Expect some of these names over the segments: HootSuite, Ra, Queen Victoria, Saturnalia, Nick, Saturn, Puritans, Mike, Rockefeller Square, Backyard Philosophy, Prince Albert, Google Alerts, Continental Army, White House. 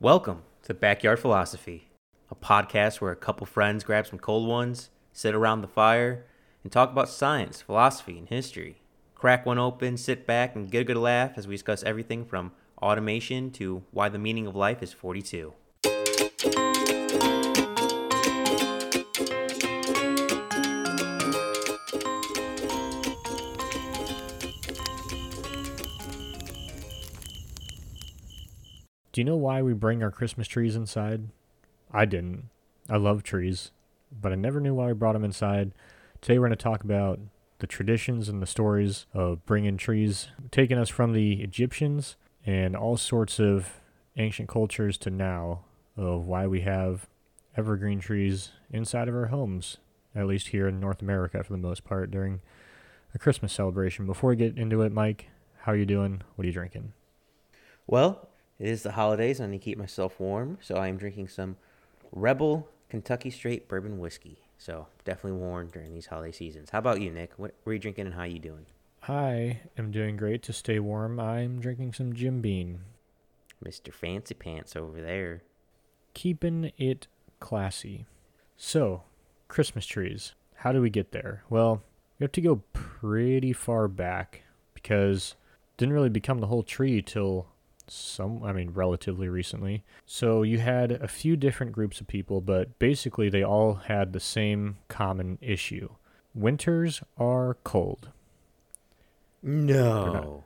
Welcome to Backyard Philosophy, a podcast where a couple friends grab some cold ones, sit around the fire, and talk about science, philosophy, and history. Crack one open, sit back, and get a good laugh as we discuss everything from automation to why the meaning of life is 42. Do you know why we bring our Christmas trees inside? I didn't. I love trees, but I never knew why we brought them inside. Today we're going to talk about the traditions and the stories of bringing trees, taking us from the Egyptians and all sorts of ancient cultures to now, of why we have evergreen trees inside of our homes, at least here in North America for the most part during a Christmas celebration. Before we get into it, Mike, how are you doing? What are you drinking? Well, it is the holidays, and I need to keep myself warm, so I am drinking some Rebel Kentucky Straight Bourbon Whiskey. So definitely warm during these holiday seasons. How about you, Nick? What were you drinking and how are you doing? I am doing great to stay warm. I'm drinking some Jim Beam. Mr. Fancy Pants over there. Keeping it classy. So, Christmas trees. How do we get there? Well, you have to go pretty far back because it didn't really become the whole tree till relatively recently. So you had a few different groups of people, but basically they all had the same common issue. Winters are cold. No.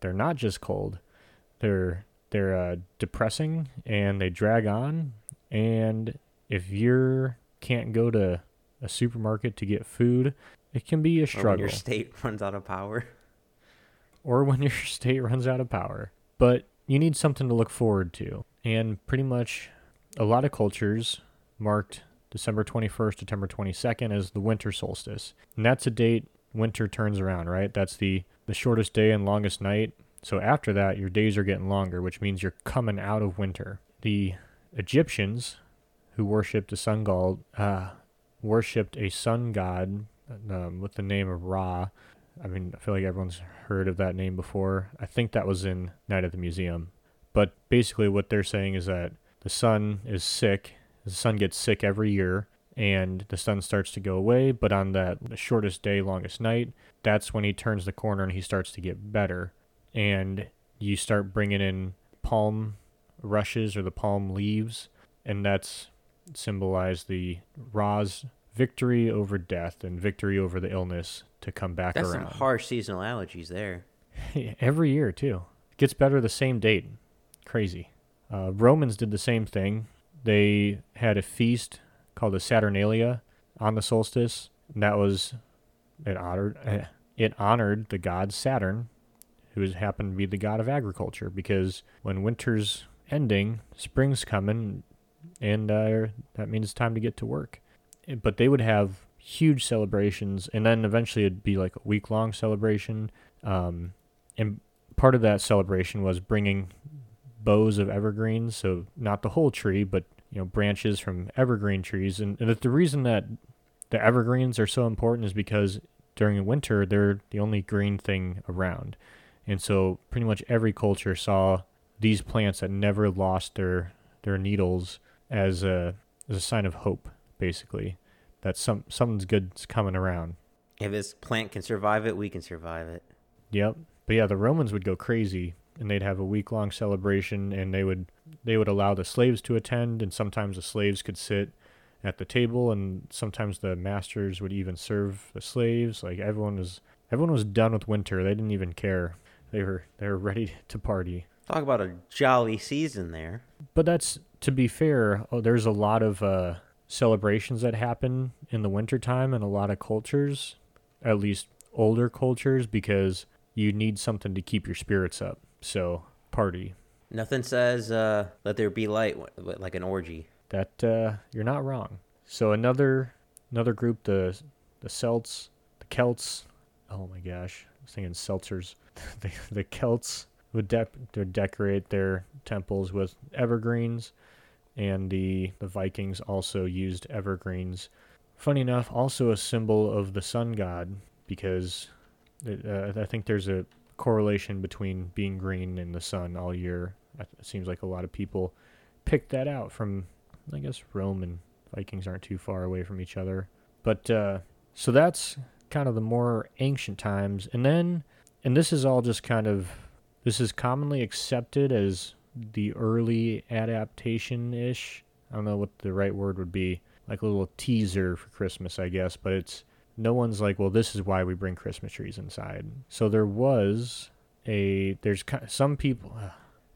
They're not just cold. They're depressing, and they drag on. And if you can't go to a supermarket to get food, it can be a struggle. Or when your state runs out of power. But you need something to look forward to. And pretty much a lot of cultures marked December 21st, December 22nd as the winter solstice. And that's a date winter turns around, right? That's the shortest day and longest night. So after that, your days are getting longer, which means you're coming out of winter. The Egyptians, who worshipped a sun god with the name of Ra. I mean, I feel like everyone's heard of that name before. I think that was in Night at the Museum. But basically what they're saying is that the sun is sick. The sun gets sick every year, and the sun starts to go away. But on the shortest day, longest night, that's when he turns the corner and he starts to get better. And you start bringing in palm rushes or the palm leaves, and that's symbolized the Ra's victory over death and victory over the illness to come back around. That's some harsh seasonal allergies there. Every year, too. It gets better the same date. Crazy. Romans did the same thing. They had a feast called the Saturnalia on the solstice. And that was, it honored the god Saturn, who happened to be the god of agriculture, because when winter's ending, spring's coming, and that means it's time to get to work. But they would have huge celebrations, and then eventually it'd be like a week-long celebration. And part of that celebration was bringing boughs of evergreens, so not the whole tree, but branches from evergreen trees. And the reason that the evergreens are so important is because during the winter, they're the only green thing around. And so pretty much every culture saw these plants that never lost their needles as a sign of hope. Basically, that something's good's coming around. If this plant can survive it, we can survive it. Yep. But yeah, the Romans would go crazy, and they'd have a week-long celebration, and they would allow the slaves to attend, and sometimes the slaves could sit at the table, and sometimes the masters would even serve the slaves. Like everyone was done with winter. They didn't even care. They were ready to party. Talk about a jolly season there. But that's, to be fair, there's a lot of celebrations that happen in the wintertime in a lot of cultures, at least older cultures, because you need something to keep your spirits up. So, party. Nothing says let there be light like an orgy. That you're not wrong. So another group, the Celts. Oh my gosh, I was thinking seltzers. the Celts would decorate their temples with evergreens. And the Vikings also used evergreens. Funny enough, also a symbol of the sun god, because I think there's a correlation between being green and the sun all year. It seems like a lot of people picked that out from, I guess, Rome and Vikings aren't too far away from each other. But so that's kind of the more ancient times. And then, and this is all just kind of, this is commonly accepted as the early adaptation-ish. I don't know what the right word would be. Like a little teaser for Christmas, I guess. But it's, no one's like, well, this is why we bring Christmas trees inside. So there was a, there's some people,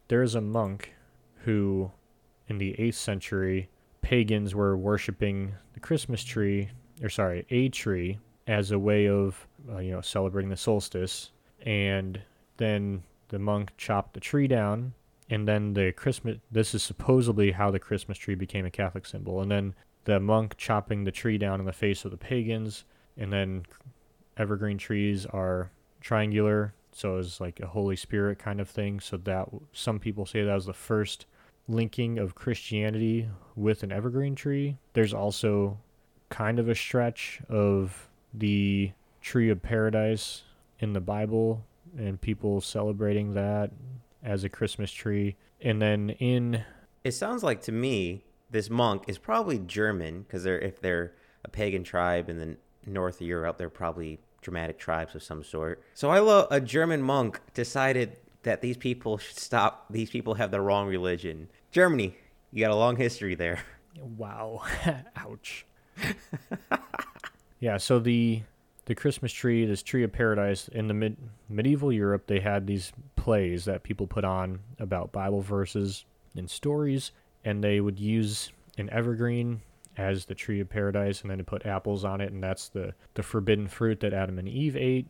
there is a monk who, in the 8th century, pagans were worshiping the Christmas tree, or sorry, a tree, as a way of, you know, celebrating the solstice. And then the monk chopped the tree down, and then the Christmas, this is supposedly how the Christmas tree became a Catholic symbol. And then the monk chopping the tree down in the face of the pagans, and then evergreen trees are triangular, so it's like a Holy Spirit kind of thing. So that some people say that was the first linking of Christianity with an evergreen tree. There's also kind of a stretch of the tree of paradise in the Bible and people celebrating that as a Christmas tree. And then in... It sounds like to me this monk is probably German, because they're, if they're a pagan tribe in the north of Europe, they're probably Germanic tribes of some sort. So I love a German monk decided that these people should stop. These people have the wrong religion. Germany, you got a long history there. Wow. Ouch. Yeah, so the Christmas tree, this tree of paradise, in the medieval Europe, they had these plays that people put on about Bible verses and stories, and they would use an evergreen as the tree of paradise, and then to put apples on it, and that's the forbidden fruit that Adam and Eve ate,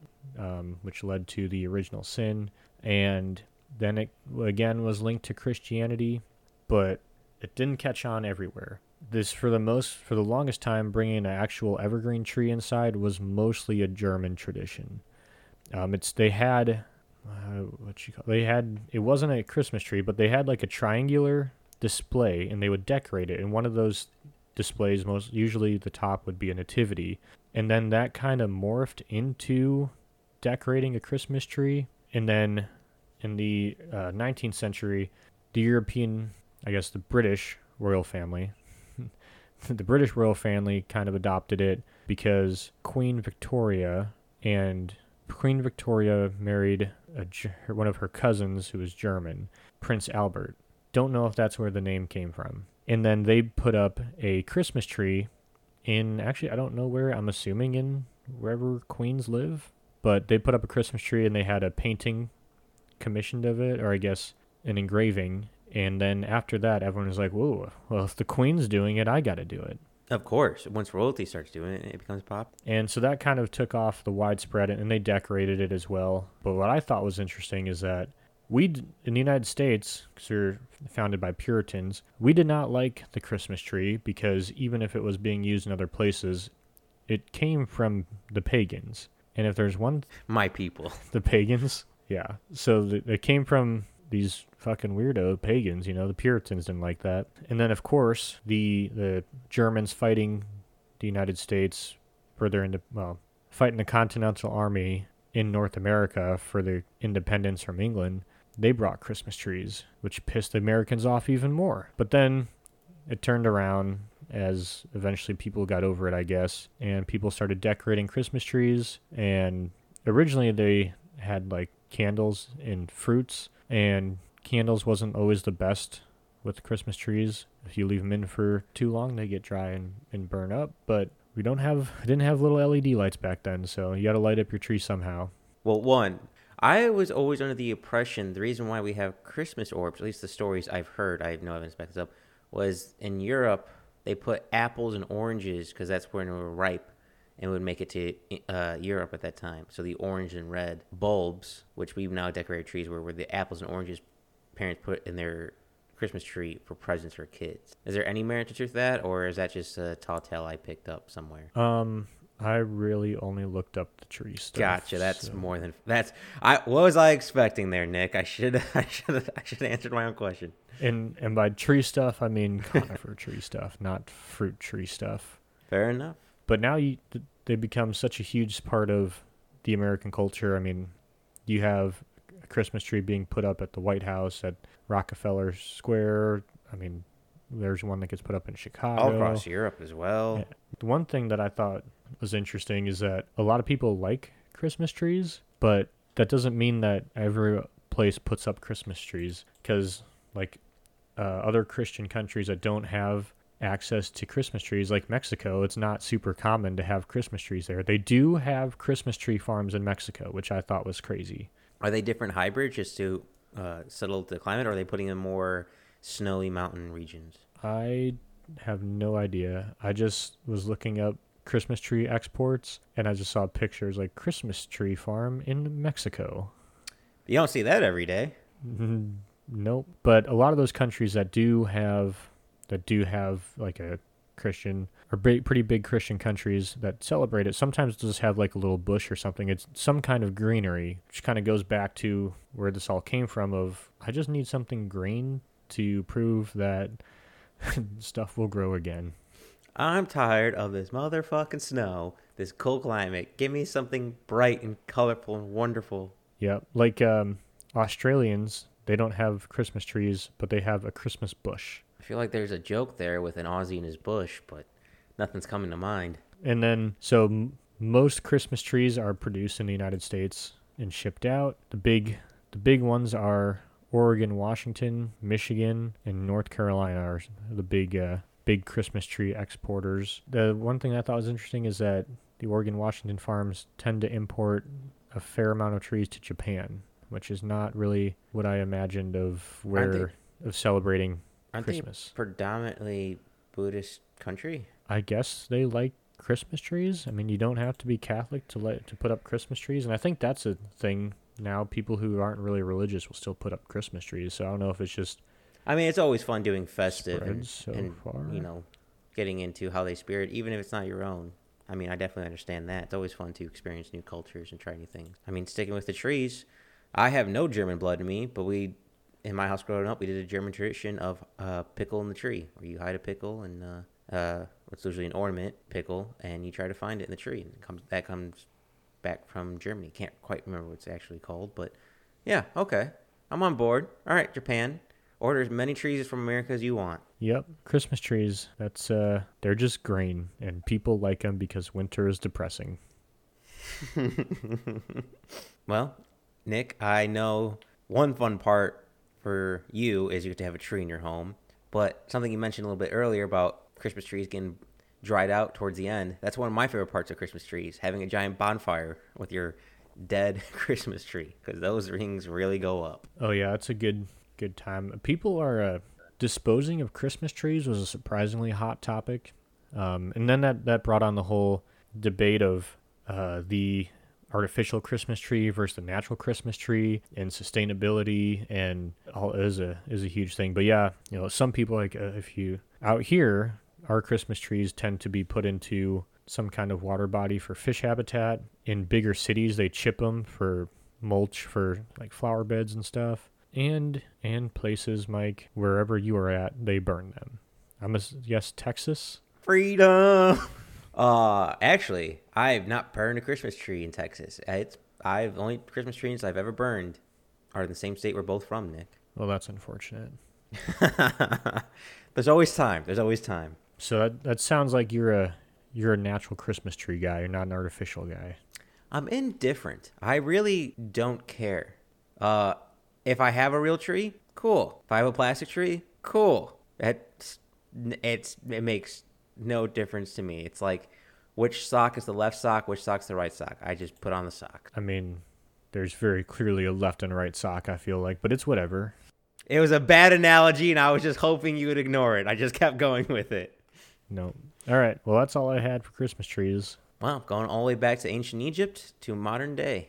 which led to the original sin. And then it, again, was linked to Christianity, but it didn't catch on everywhere. This, for the longest time, bringing an actual evergreen tree inside was mostly a German tradition. It wasn't a Christmas tree, but they had like a triangular display, and they would decorate it. And one of those displays, most usually the top would be a nativity, and then that kind of morphed into decorating a Christmas tree. And then in the 19th century, the European, I guess the British royal family, the British royal family kind of adopted it, because Queen Victoria married one of her cousins who was German, Prince Albert. Don't know if that's where the name came from. And then they put up a Christmas tree in, actually, I don't know where, I'm assuming in wherever queens live. But they put up a Christmas tree, and they had a painting commissioned of it, or I guess an engraving. And then after that, everyone was like, whoa, well, if the queen's doing it, I got to do it. Of course. Once royalty starts doing it, it becomes pop. And so that kind of took off the widespread, and they decorated it as well. But what I thought was interesting is that we, in the United States, because we were founded by Puritans, we did not like the Christmas tree, because even if it was being used in other places, it came from the pagans. And if there's one... My people. The pagans. Yeah. So it came from these fucking weirdo pagans, you know. The Puritans didn't like that. And then, of course, the Germans fighting the United States further into... Well, fighting the Continental Army in North America for their independence from England, they brought Christmas trees, which pissed the Americans off even more. But then it turned around as eventually people got over it, I guess, and people started decorating Christmas trees. And originally they had like candles and fruits, and candles wasn't always the best with Christmas trees. If you leave them in for too long, they get dry and burn up. But we didn't have little LED lights back then, so you got to light up your tree somehow. Well, one, I was always under the impression the reason why we have Christmas orbs, at least the stories I've heard, I have no evidence to back this up, was in Europe they put apples and oranges, because that's when they were ripe and would make it to Europe at that time. So the orange and red bulbs, which we've now decorated trees, were the apples and oranges parents put in their Christmas tree for presents for kids. Is there any merit to truth that, or is that just a tall tale I picked up somewhere? I really only looked up the tree stuff. Gotcha. That's so. More than that's. What was I expecting there, Nick? I should have answered my own question. And by tree stuff, I mean conifer tree stuff, not fruit tree stuff. Fair enough. But now they become such a huge part of the American culture. I mean, you have Christmas tree being put up at the White House, at Rockefeller Square. I mean, there's one that gets put up in Chicago. All across Europe as well. Yeah. The one thing that I thought was interesting is that a lot of people like Christmas trees, but that doesn't mean that every place puts up Christmas trees, because like other Christian countries that don't have access to Christmas trees, like Mexico, it's not super common to have Christmas trees there. They do have Christmas tree farms in Mexico, which I thought was crazy. Are they different hybrids just to settle the climate, or are they putting in more snowy mountain regions? I have no idea. I just was looking up Christmas tree exports, and I just saw pictures like Christmas tree farm in Mexico. You don't see that every day. Nope. But a lot of those countries that do have like a Christian, or pretty big Christian countries that celebrate it, sometimes just have like a little bush or something. It's some kind of greenery, which kind of goes back to where this all came from of, I just need something green to prove that stuff will grow again. I'm tired of this motherfucking snow, this cold climate. Give me something bright and colorful and wonderful. Yeah, like Australians, they don't have Christmas trees, but they have a Christmas bush. I feel like there's a joke there with an Aussie and his bush, but nothing's coming to mind. And then, so most Christmas trees are produced in the United States and shipped out. The big ones are Oregon, Washington, Michigan, and North Carolina are the big Christmas tree exporters. The one thing I thought was interesting is that the Oregon, Washington farms tend to import a fair amount of trees to Japan, which is not really what I imagined of celebrating Christmas. Aren't they predominantly Buddhist country? I guess they like Christmas trees. I mean, you don't have to be Catholic to put up Christmas trees, and I think that's a thing now. People who aren't really religious will still put up Christmas trees. So I don't know if it's just. I mean, it's always fun doing festive and getting into holiday spirit, even if it's not your own. I mean, I definitely understand that. It's always fun to experience new cultures and try new things. I mean, sticking with the trees, I have no German blood in me, but we, in my house growing up, we did a German tradition of pickle in the tree, where you hide a pickle and it's usually an ornament pickle, and you try to find it in the tree. And that comes back from Germany. Can't quite remember what it's actually called, but yeah, okay, I'm on board. All right, Japan, order as many trees from America as you want. Yep, Christmas trees. That's they're just green, and people like them because winter is depressing. Well, Nick, I know one fun part for you is you get to have a tree in your home, but something you mentioned a little bit earlier about Christmas trees getting dried out towards the end, that's one of my favorite parts of Christmas trees, having a giant bonfire with your dead Christmas tree, because those rings really go up. Oh yeah, it's a good time. People are disposing of Christmas trees was a surprisingly hot topic, and then that brought on the whole debate of the artificial Christmas tree versus the natural Christmas tree, and sustainability, and all is a huge thing. But yeah, you know, some people like if you out here, our Christmas trees tend to be put into some kind of water body for fish habitat. In bigger cities, they chip them for mulch for like flower beds and stuff. And places, Mike, wherever you are at, they burn them. I'm Texas. Freedom. Actually, I have not burned a Christmas tree in Texas. I've only Christmas trees I've ever burned are in the same state we're both from, Nick. Well, that's unfortunate. There's always time. There's always time. So that sounds like you're a natural Christmas tree guy. You're not an artificial guy. I'm indifferent. I really don't care. If I have a real tree, cool. If I have a plastic tree, cool. It makes no difference to me. It's like, which sock is the left sock, which sock's the right sock? I just put on the sock. I mean, there's very clearly a left and right sock, I feel like, but it's whatever. It was a bad analogy, and I was just hoping you would ignore it. I just kept going with it. No. All right. Well, that's all I had for Christmas trees. Wow, going all the way back to ancient Egypt to modern day.